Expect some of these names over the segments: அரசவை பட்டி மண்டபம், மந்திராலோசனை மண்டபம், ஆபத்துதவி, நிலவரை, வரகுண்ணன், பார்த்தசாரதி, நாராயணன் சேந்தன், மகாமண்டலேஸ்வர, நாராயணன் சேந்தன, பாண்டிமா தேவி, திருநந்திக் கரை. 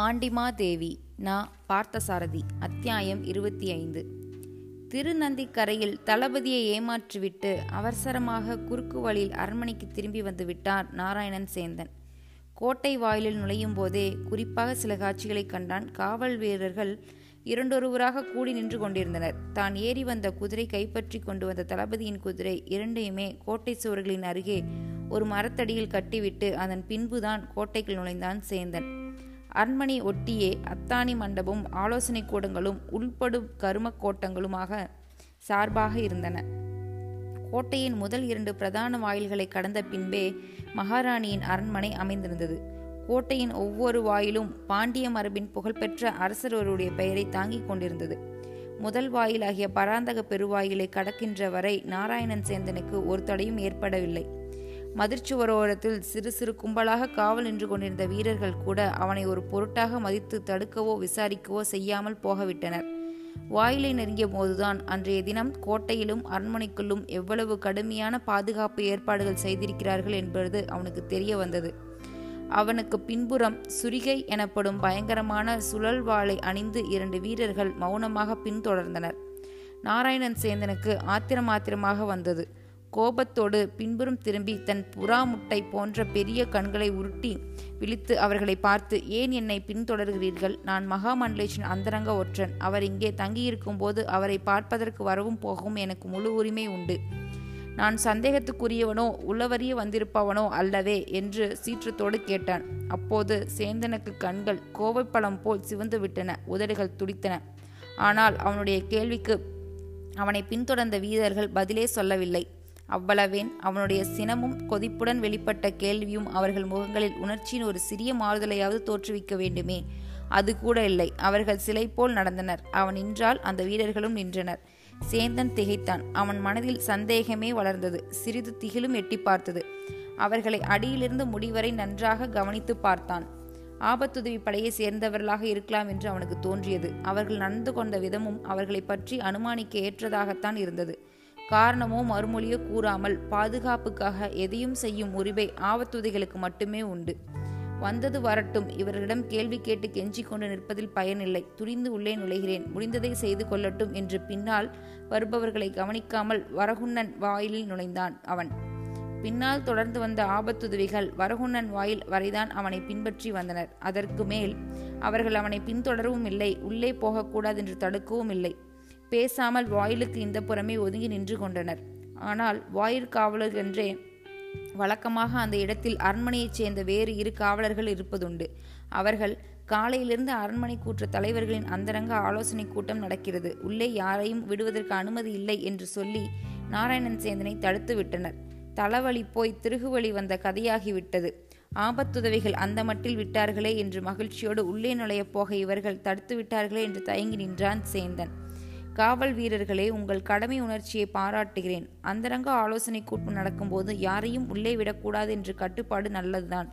பாண்டிமா தேவி, நான் பார்த்தசாரதி. அத்தியாயம் 25. திருநந்திக் கரையில் தளபதியை ஏமாற்றிவிட்டு அவசரமாக குறுக்கு வழியில் அரண்மனைக்கு திரும்பி வந்துவிட்டார் நாராயணன் சேந்தன். கோட்டை வாயிலில் நுழையும் போதே குறிப்பாக சில காட்சிகளை கண்டான். காவல் வீரர்கள் இரண்டொருவராக கூடி நின்று கொண்டிருந்தனர். தான் ஏறி வந்த குதிரை, கைப்பற்றி கொண்டு வந்த தளபதியின் குதிரை இரண்டையுமே கோட்டை சுவர்களின் அருகே ஒரு மரத்தடியில் கட்டிவிட்டு அதன் பின்புதான் கோட்டைக்குள் நுழைந்தான் சேந்தன். அரண்மனை ஒட்டியே அத்தானி மண்டபம், ஆலோசனை கூடங்களும் உள்படும் கரும கோட்டங்களுமாக சார்பாக இருந்தன. கோட்டையின் முதல் இரண்டு பிரதான வாயில்களை கடந்த பின்பே மகாராணியின் அரண்மனை அமைந்திருந்தது. கோட்டையின் ஒவ்வொரு வாயிலும் பாண்டிய மரபின் புகழ்பெற்ற அரசருடைய பெயரை தாங்கிக் கொண்டிருந்தது. முதல் வாயிலாகிய பராந்தக பெருவாயிலை கடக்கின்ற வரை நாராயணன் சேந்தனுக்கு ஒரு தடையும் ஏற்படவில்லை. மதிர்ச்சுவரோரத்தில் சிறு சிறு கும்பலாக காவல் நின்று கொண்டிருந்த வீரர்கள் கூட அவனை ஒரு பொருட்டாக மதித்து தடுக்கவோ விசாரிக்கவோ செய்யாமல் போகவிட்டனர். வாயிலை நெருங்கிய போதுதான் அன்றைய தினம் கோட்டையிலும் அரண்மனைக்குள்ளும் எவ்வளவு கடுமையான பாதுகாப்பு ஏற்பாடுகள் செய்திருக்கிறார்கள் என்பது அவனுக்கு தெரிய வந்தது. அவனுக்கு பின்புறம் சுரிகை எனப்படும் பயங்கரமான சுழல்வாளை அணிந்து இரண்டு வீரர்கள் மௌனமாக பின்தொடர்ந்தனர். நாராயணன் சேந்தனுக்கு ஆத்திரமாத்திரமாக வந்தது. கோபத்தோடு பின்புறம் திரும்பி தன் புறா முட்டை போன்ற பெரிய கண்களை உருட்டி விழித்து அவர்களை பார்த்து, ஏன் என்னை பின்தொடர்கிறீர்கள்? நான் மகாமண்டலேஸ்வர அந்தரங்க ஒற்றன். அவர் இங்கே தங்கியிருக்கும் போது அவரை பார்ப்பதற்கு வரவும் போகவும் எனக்கு முழு உரிமை உண்டு. நான் சந்தேகத்துக்குரியவனோ உளவறிய வந்திருப்பவனோ அல்லவே என்று சீற்றத்தோடு கேட்டான். அப்போது சேந்தனுக்கு கண்கள் கோவைப்பழம் போல் சிவந்து விட்டன. உதடுகள் துடித்தன. ஆனால் அவனுடைய கேள்விக்கு அவனை பின்தொடர்ந்த வீரர்கள் பதிலே சொல்லவில்லை. அவ்வளவேன் அவனுடைய சினமும் கொதிப்புடன் வெளிப்பட்ட கேள்வியும் அவர்கள் முகங்களில் உணர்ச்சியின் ஒரு சிறிய மாறுதலையாவது தோற்றுவிக்க வேண்டுமே, அது கூட இல்லை. அவர்கள் சிலை போல் நடந்தனர். அவன் நின்றால் அந்த வீரர்களும் நின்றனர். சேந்தன் திகைத்தான். அவன் மனதில் சந்தேகமே வளர்ந்தது. சிறிது திகிலும் எட்டி பார்த்தது. அவர்களை அடியிலிருந்து முடிவரை நன்றாக கவனித்து பார்த்தான். ஆபத்துதவி படையை சேர்ந்தவர்களாக இருக்கலாம் என்று அவனுக்கு தோன்றியது. அவர்கள் நடந்து கொண்ட விதமும் அவர்களை பற்றி அனுமானிக்க ஏற்றதாகத்தான் இருந்தது. காரணமோ மறுமொழியோ கூறாமல் பாதுகாப்புக்காக எதையும் செய்யும் உரிமை ஆபத்துதவிகளுக்கு மட்டுமே உண்டு. வந்தது வரட்டும், இவர்களிடம் கேள்வி கேட்டு கெஞ்சி கொண்டு நிற்பதில் பயனில்லை. துணிந்து உள்ளே நுழைகிறேன், முடிந்ததை செய்து கொள்ளட்டும் என்று பின்னால் வருபவர்களை கவனிக்காமல் வரகுண்ணன் வாயிலில் நுழைந்தான் அவன். பின்னால் தொடர்ந்து வந்த ஆபத்துதவிகள் வரகுண்ணன் வாயில் வரைதான் அவனை பின்பற்றி வந்தனர். அதற்கு மேல் அவர்கள் அவனை பின்தொடரவும் இல்லை, உள்ளே போகக்கூடாது என்று தடுக்கவும் இல்லை. பேசாமல் வாயிலுக்கு இந்த புறமே ஒதுங்கி நின்று கொண்டனர். ஆனால் வாயிற்காவலர்களென்றே வழக்கமாக அந்த இடத்தில் அரண்மனையைச் சேர்ந்த வேறு இரு காவலர்கள் இருப்பதுண்டு. அவர்கள், காலையிலிருந்து அரண்மனை கூற்ற தலைவர்களின் அந்தரங்க ஆலோசனை கூட்டம் நடக்கிறது, உள்ளே யாரையும் விடுவதற்கு அனுமதி இல்லை என்று சொல்லி நாராயணன் சேந்தனை தடுத்து விட்டனர். தளவழி போய் திருகுவழி வந்த கதையாகிவிட்டது. ஆபத்துதவிகள் அந்த மட்டில் விட்டார்களே என்று மகிழ்ச்சியோடு உள்ளே நுழையப் போக இவர்கள் தடுத்து விட்டார்களே என்று தயங்கி நின்றான் சேந்தன். காவல் வீரர்களே, உங்கள் கடமை உணர்ச்சியை பாராட்டுகிறேன். அந்தரங்க ஆலோசனை கூட்டம் நடக்கும்போது யாரையும் உள்ளே விடக்கூடாது என்று கட்டுப்பாடு நல்லதுதான்.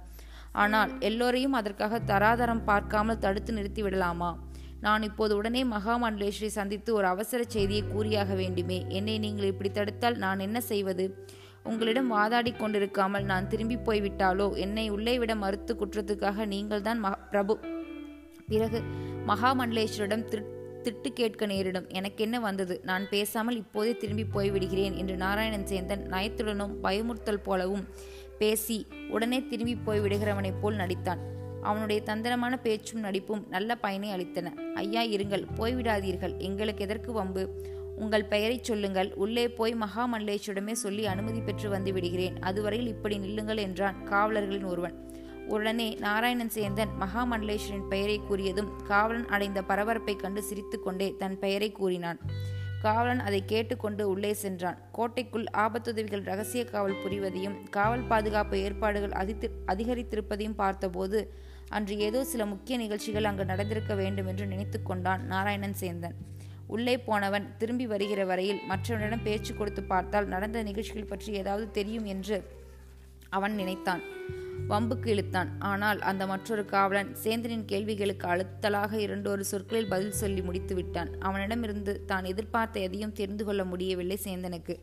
ஆனால் எல்லோரையும் அதற்காக தராதரம் பார்க்காமல் தடுத்து நிறுத்தி விடலாமா? நான் இப்போது உடனே மகாமண்டலேஸ்வரை சந்தித்து ஒரு அவசர செய்தியை கூறியாக வேண்டுமே. என்னை நீங்கள் இப்படி தடுத்தால் நான் என்ன செய்வது? உங்களிடம் வாதாடி கொண்டிருக்காமல் நான் திரும்பி போய்விட்டாலோ? என்னை உள்ளே விட மறுத்து குற்றத்துக்காக நீங்கள்தான் பிரபு. பிறகு மகாமண்டலேஸ்வரிடம் திட்டு கேட்க நேரிடும். எனக்கென்ன வந்தது? நான் பேசாமல் இப்போதே திரும்பி போய்விடுகிறேன் என்று நாராயணன் சேந்தன் நயத்துடனும் பயமுறுத்தல் போலவும் பேசி உடனே திரும்பி போய்விடுகிறவனைப் போல் நடித்தான். அவனுடைய தந்திரமான பேச்சும் நடிப்பும் நல்ல பயனை அளித்தன. ஐயா, இருங்கள், போய்விடாதீர்கள். எங்களுக்கு எதற்கு வம்பு? உங்கள் பெயரை சொல்லுங்கள். உள்ளே போய் மகாமண்டலேஸ்வரிடமே சொல்லி அனுமதி பெற்று வந்து விடுகிறேன். அதுவரையில் இப்படி நில்லுங்கள் என்றான் காவலர்களின் ஒருவன். உடனே நாராயணன் சேந்தன் மகாமண்டலேஸ்வரின் பெயரை கூறியதும் காவலன் அடைந்த பரபரப்பை கண்டு சிரித்து கொண்டே தன் பெயரை கூறினான். காவலன் அதை கேட்டுக்கொண்டு உள்ளே சென்றான். கோட்டைக்குள் ஆபத்துதவிகள் இரகசிய காவல் புரிவதையும் காவல் பாதுகாப்பு ஏற்பாடுகள் அதிகரித்திருப்பதையும் பார்த்தபோது அன்று ஏதோ சில முக்கிய நிகழ்ச்சிகள் அங்கு நடந்திருக்க வேண்டும் என்று நினைத்து கொண்டான் நாராயணன் சேந்தன். உள்ளே போனவன் திரும்பி வருகிற வரையில் மற்றவனிடம் பேச்சு கொடுத்து பார்த்தால் நடந்த நிகழ்ச்சிகள் பற்றி ஏதாவது தெரியும் என்று அவன் நினைத்தான். வம்புக்கு இழுத்தான். ஆனால் அந்த மற்றொரு காவலன் சேந்தனின் கேள்விகளுக்கு அழுத்தலாக இரண்டொரு சொற்களில் பதில் சொல்லி முடித்து விட்டான். அவனிடமிருந்து தான் எதிர்பார்த்த எதையும் தெரிந்து கொள்ள முடியவில்லை சேந்தனுக்கு.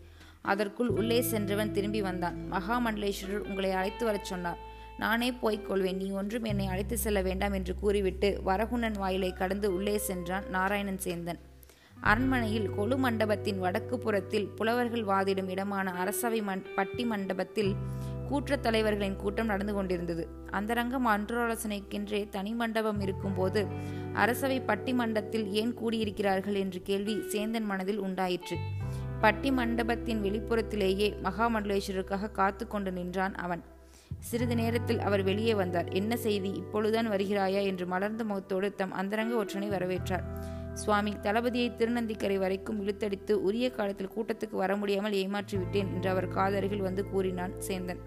அதற்குள் உள்ளே சென்றவன் திரும்பி வந்தான். மகாமண்டலேஸ்வரர் உங்களை அழைத்து வரச் சொன்னார். நானே போய்க்கொள்வேன், நீ ஒன்றும் என்னை அழைத்து செல்ல வேண்டாம் என்று கூறிவிட்டு வரகுண்ணன் வாயிலை கடந்து உள்ளே சென்றான் நாராயணன் சேந்தன். அரண்மனையில் கொலு மண்டபத்தின் வடக்கு புறத்தில் புலவர்கள் வாதிடும் இடமான அரசவை பட்டி மண்டபத்தில் கூற்றத் தலைவர்களின் கூட்டம் நடந்து கொண்டிருந்தது. அந்தரங்க மந்திராலோசனைக்கென்றே தனி மண்டபம் இருக்கும்போது அரசவை பட்டி மண்டபத்தில் ஏன் கூடியிருக்கிறார்கள் என்ற கேள்வி சேந்தன் மனதில் உண்டாயிற்று. பட்டி மண்டபத்தின் வெளிப்புறத்திலேயே மகாமண்டலேஸ்வருக்காக காத்து கொண்டு நின்றான் அவன். சிறிது நேரத்தில் அவர் வெளியே வந்தார். என்ன செய்தி, இப்பொழுதுதான் வருகிறாயா என்று மலர்ந்த முகத்தோடு தம் அந்தரங்க ஒற்றனை வரவேற்றார். சுவாமி, தளபதியை திருநந்திக் கரை வரைக்கும் இழுத்தடித்து உரிய காலத்தில் கூட்டத்துக்கு வர முடியாமல் ஏமாற்றிவிட்டேன் என்று அவர் காதருகில் வந்து கூறினான் சேந்தன்.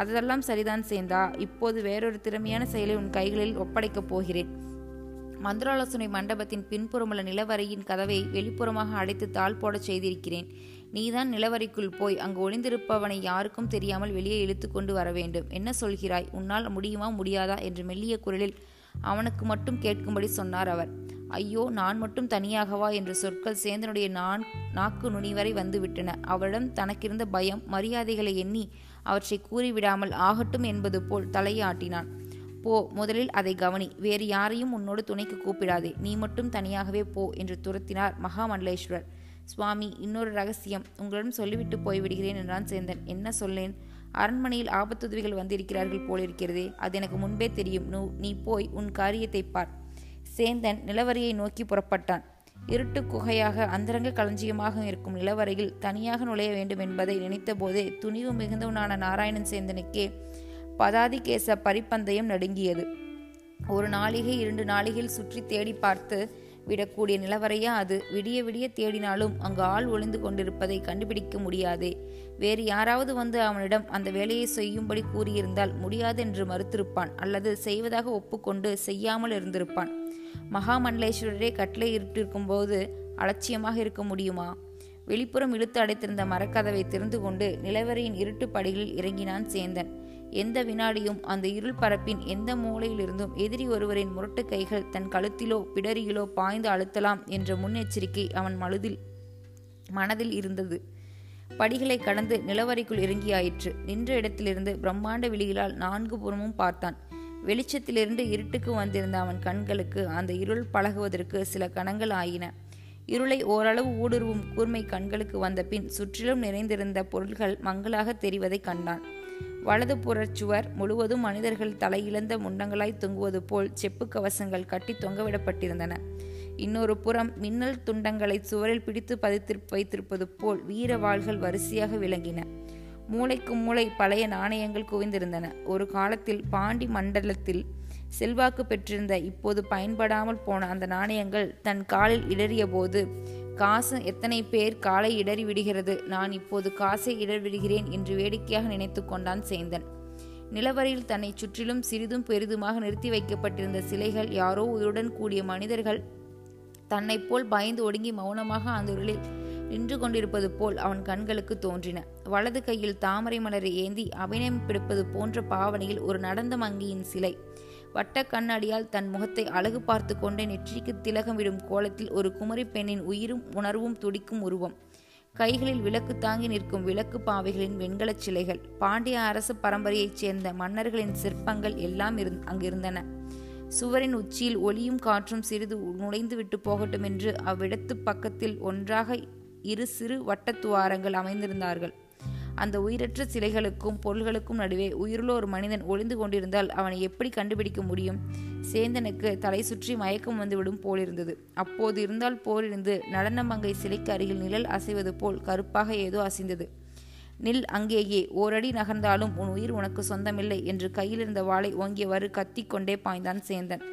அதெல்லாம் சரிதான் சேந்தா, இப்போது வேறொரு திறமையான செயலை உன் கைகளில் ஒப்படைக்கப் போகிறேன். மந்திராலோசனை மண்டபத்தின் பின்புறமுள்ள நிலவரையின் கதவை வெளிப்புறமாக அடைத்து தாள் போட செய்திருக்கிறேன். நீதான் நிலவரைக்குள் போய் அங்கு ஒளிந்திருப்பவனை யாருக்கும் தெரியாமல் வெளியே இழுத்து கொண்டு வர வேண்டும். என்ன சொல்கிறாய், உன்னால் முடியுமா முடியாதா என்று மெல்லிய குரலில் அவனுக்கு மட்டும் கேட்கும்படி சொன்னார் அவர். ஐயோ, நான் மட்டும் தனியாகவா என்ற சொற்கள் சேந்தனுடைய நாக்கு நுனி வரை வந்துவிட்டன. அவரிடம் தனக்கிருந்த பயம் மரியாதைகளை எண்ணி அவற்றை கூறிவிடாமல் ஆகட்டும் என்பது போல் தலையாட்டினான். போ, முதலில் அதை கவனி, வேறு யாரையும் உன்னோடு துணைக்கு கூப்பிடாதே, நீ மட்டும் தனியாகவே போ என்று துரத்தினார் மகாமண்டலேஸ்வரர். சுவாமி, இன்னொரு ரகசியம் உங்களிடம் சொல்லிவிட்டு போய்விடுகிறேன் என்றான் சேந்தன். என்ன சொல்லேன்? அரண்மனையில் ஆபத்துதவிகள் வந்திருக்கிறார்கள் போலிருக்கிறதே, அது எனக்கு முன்பே தெரியும், நீ போய் உன் காரியத்தை பார். சேந்தன் நிலவரையை நோக்கி புறப்பட்டான். இருட்டு குகையாக அந்தரங்க களஞ்சியமாக இருக்கும் நிலவரையில் தனியாக நுழைய வேண்டும் என்பதை நினைத்த போதே துணிவு மிகுந்தவனான நாராயணன் சேந்தனுக்கே பதாதிகேச பரிப்பந்தயம் நடுங்கியது. ஒரு நாளிகை 2 நாளிகையில் சுற்றி தேடி பார்த்து விடக்கூடிய நிலவரையா அது? விடிய விடிய தேடினாலும் அங்கு ஆள் ஒளிந்து கொண்டிருப்பதை கண்டுபிடிக்க முடியாதே. வேறு யாராவது வந்து அவனிடம் அந்த வேலையை செய்யும்படி கூறியிருந்தால் முடியாதென்று மறுத்திருப்பான், அல்லது செய்வதாக ஒப்புக்கொண்டு செய்யாமல் இருந்திருப்பான். மகாமண்டலேஸ்வரரே கட்டளை இருட்டிருக்கும் போது அலட்சியமாக இருக்க முடியுமா? வெளிப்புறம் இழுத்து அடைத்திருந்த மரக்கதவை திறந்து கொண்டு நிலவரையின் இருட்டு படிகளில் இறங்கினான் சேந்தன். எந்த வினாடியும் அந்த இருள் பரப்பின் எந்த மூலையிலிருந்தும் எதிரி ஒருவரின் முரட்டு கைகள் தன் கழுத்திலோ பிடரியிலோ பாய்ந்து அழுத்தலாம் என்ற முன்னெச்சரிக்கை அவன் மனதில் இருந்தது. படிகளை கடந்து நிலவரைக்குள் இறங்கியாயிற்று. நின்ற இடத்திலிருந்து பிரம்மாண்ட விழிகளால் 4 புறமும் பார்த்தான். வெளிச்சத்திலிருந்து இருட்டுக்கு வந்திருந்த அவன் கண்களுக்கு அந்த இருள் பழகுவதற்கு சில கணங்கள் ஆயின. இருளை ஓரளவு ஊடுருவும் கூர்மை கண்களுக்கு வந்த பின் சுற்றிலும் நிறைந்திருந்த பொருள்கள் மங்களாக தெரிவதை கண்டான். வலது புறச்சுவர் முழுவதும் மனிதர்கள் தலையிழந்த முண்டங்களாய் தொங்குவது போல் செப்பு கவசங்கள் கட்டி தொங்கவிடப்பட்டிருந்தன. இன்னொரு புறம் மின்னல் துண்டங்களை சுவரில் பிடித்து வைத்திருப்பது போல் வீர வாள்கள் வரிசையாக விளங்கின. மூளைக்கு மூளை பழைய நாணயங்கள் குவிந்திருந்தன. ஒரு காலத்தில் பாண்டி மண்டலத்தில் செல்வாக்கு பெற்றிருந்த இப்போது பயன்படாமல் போன அந்த நாணயங்கள் தன் காலில் இடறிய போது காசு எத்தனை பேர் காலை இடறி விடுகிறது, நான் இப்போது காசை இடர்விடுகிறேன் என்று வேடிக்கையாக நினைத்து கொண்டான் சேந்தன். நிலவரையில் தன்னை சுற்றிலும் சிறிதும் பெரிதுமாக நிறுத்தி வைக்கப்பட்டிருந்த சிலைகள், யாரோ உயிருடன் கூடிய மனிதர்கள் தன்னை போல் பயந்து ஒடுங்கி மௌனமாக அந்த இருளில் நின்று கொண்டிருப்பது போல் அவன் கண்களுக்கு தோன்றின. வலது கையில் தாமரை மலரை ஏந்தி அபிநயம் பிடிப்பது போன்ற பாவனையில் ஒரு நடந்த மங்கியின் சிலை, வட்ட கண்ணாடியால் தன் முகத்தை அழகு பார்த்து கொண்டே நெற்றிக்கு திலகம் விடும் கோலத்தில் ஒரு குமரி பெண்ணின் உயிரும் உணர்வும் துடிக்கும் உருவம், கைகளில் விளக்கு தாங்கி நிற்கும் விளக்கு பாவைகளின் வெண்கலச் சிலைகள், பாண்டிய அரச பரம்பரையைச் சேர்ந்த மன்னர்களின் சிற்பங்கள் எல்லாம் அங்கிருந்தன. சுவரின் உச்சியில் ஒளியும் காற்றும் சிறிது நுழைந்து விட்டு போகட்டும் என்று அவ்விடத்து பக்கத்தில் ஒன்றாக 2 சிறு வட்டத்துவாரங்கள் அமைந்திருந்தார்கள். அந்த உயிரற்ற சிலைகளுக்கும் பொருள்களுக்கும் நடுவே உயிருள்ள ஒரு மனிதன் ஒளிந்து கொண்டிருந்தால் அவனை எப்படி கண்டுபிடிக்க முடியும்? சேந்தனுக்கு தலை சுற்றி மயக்கம் வந்துவிடும் போலிருந்தது. அப்போது இருந்தால் போலிருந்து நடனமங்கை சிலைக்கு அருகில் நிழல் அசைவது போல் கருப்பாக ஏதோ அசைந்தது. நில் அங்கேயே, ஓரடி நகர்ந்தாலும் உன் உயிர் உனக்கு சொந்தமில்லை என்று கையிலிருந்த வாளை ஓங்கியவாறு கத்திக்கொண்டே பாய்ந்தான் சேந்தன்.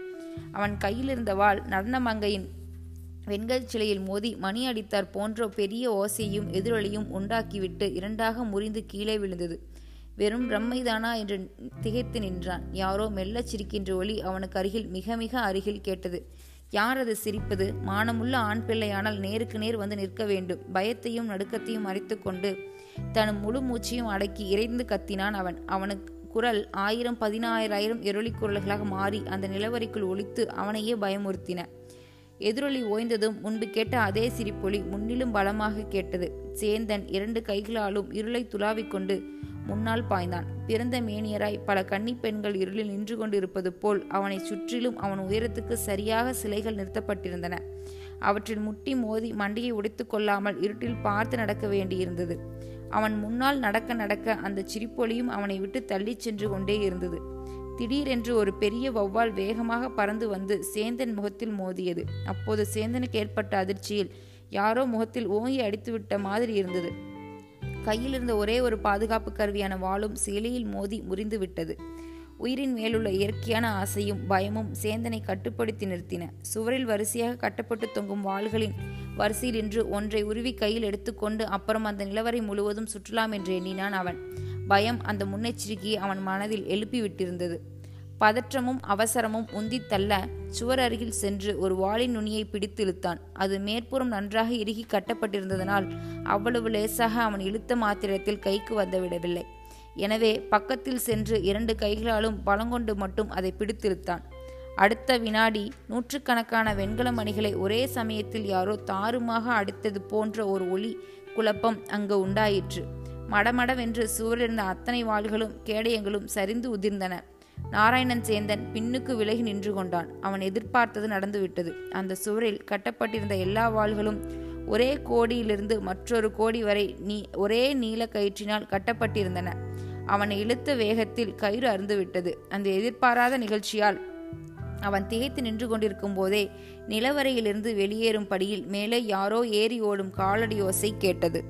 அவன் கையிலிருந்த வாள் நடனமங்கையின் வெண்கல் சிலையில் மோதி மணி அடித்தார் போன்ற பெரிய ஓசையும் எதிரொலியும் உண்டாக்கிவிட்டு 2ஆக முறிந்து கீழே விழுந்தது. வெறும் பிரம்மைதானா என்று திகைத்து நின்றான். யாரோ மெல்ல சிரிக்கின்ற ஒலி அவனுக்கு அருகில் மிக மிக அருகில் கேட்டது. யார் அது சிரிப்பது? மானமுள்ள ஆண் பிள்ளையானால் நேருக்கு நேர் வந்து நிற்க வேண்டும். பயத்தையும் நடுக்கத்தையும் மறைத்து கொண்டு தன் முழு மூச்சையும் அடக்கி இறைந்து கத்தினான் அவன். அவனுக்கு குரல் 1000 10000 எரொலி குரல்களாக மாறி அந்த நிலவரைக்குள் ஒலித்து அவனையே பயமுறுத்தின. எதிரொலி ஓய்ந்ததும் முன்பு கேட்ட அதே சிரிப்பொலி முன்னிலும் பலமாக கேட்டது. சேந்தன் 2 கைகளாலும் இருளை துளாவிக்கொண்டு முன்னால் பாய்ந்தான். பிறந்த மேனியராய் பல கன்னி பெண்கள் இருளில் நின்று கொண்டிருப்பது போல் அவனை சுற்றிலும் அவன் உயரத்துக்கு சரியாக சிலைகள் நிறுத்தப்பட்டிருந்தன. அவற்றில் முட்டி மோதி மண்டியை உடைத்து கொள்ளாமல் இருட்டில் பார்த்து நடக்க வேண்டியிருந்தது. அவன் முன்னால் நடக்க நடக்க அந்த சிரிப்பொலியும் அவனை விட்டு தள்ளி சென்று கொண்டே இருந்தது. திடீரென்று ஒரு பெரிய வௌவால் வேகமாக பறந்து வந்து சேந்தன் முகத்தில் மோதியது. அப்போது சேந்தனுக்கு ஏற்பட்ட அதிர்ச்சியில் யாரோ முகத்தில் ஓங்கி அடித்துவிட்ட மாதிரி இருந்தது. கையில் இருந்த ஒரே ஒரு பாதுகாப்பு கருவியான வாளும் சிலையில் மோதி முறிந்து விட்டது. உயிரின் மேலுள்ள இயற்கையான ஆசையும் பயமும் சேந்தனை கட்டுப்படுத்தி நிறுத்தின. சுவரில் வரிசையாக கட்டப்பட்டு தொங்கும் வாள்களின் வரிசையில் இன்று ஒன்றை உருவி கையில் எடுத்துக்கொண்டு அப்புறம் அந்த நிலவரை முழுவதும் சுற்றலாம் என்று எண்ணினான் அவன். பயம் அந்த முன்னெச்சரிக்கையை அவன் மனதில் எழுப்பிவிட்டிருந்தது. பதற்றமும் அவசரமும் உந்தித் தள்ள சுவர் அருகில் சென்று ஒரு வாளின் நுனியை பிடித்து இழுத்தான். அது மேற்புறம் நன்றாக இறுகி கட்டப்பட்டிருந்ததனால் அவ்வளவு லேசாக அவன் இழுத்த மாத்திரத்தில் கைக்கு வந்துவிடவில்லை. எனவே பக்கத்தில் சென்று இரண்டு கைகளாலும் பலங்கொண்டு மட்டும் அதை பிடித்திருத்தான். அடுத்த வினாடி நூற்றுக்கணக்கான வெண்கல மணிகளை ஒரே சமயத்தில் யாரோ தாறுமாக அடித்தது போன்ற ஒரு ஒலி குழப்பம் அங்கு உண்டாயிற்று. மடமடவென்று சுவரிலிருந்த அத்தனை வாள்களும் கேடயங்களும் சரிந்து உதிர்ந்தன. நாராயணன் சேந்தன் பின்னுக்கு விலகி நின்று கொண்டான். அவன் எதிர்பார்த்தது நடந்துவிட்டது. அந்த சுவரில் கட்டப்பட்டிருந்த எல்லா வாள்களும் ஒரே கோடியிலிருந்து மற்றொரு கோடி வரை ஒரே நீல கயிற்றினால் கட்டப்பட்டிருந்தன. அவனை இழுத்த வேகத்தில் கயிறு அறுந்துவிட்டது. அந்த எதிர்பாராத நிகழ்ச்சியால் அவன் திகைத்து நின்று கொண்டிருக்கும் போதே நிலவரையிலிருந்து வெளியேறும் படியில் மேலே யாரோ ஏறி ஓடும் காலடியோசை கேட்டது.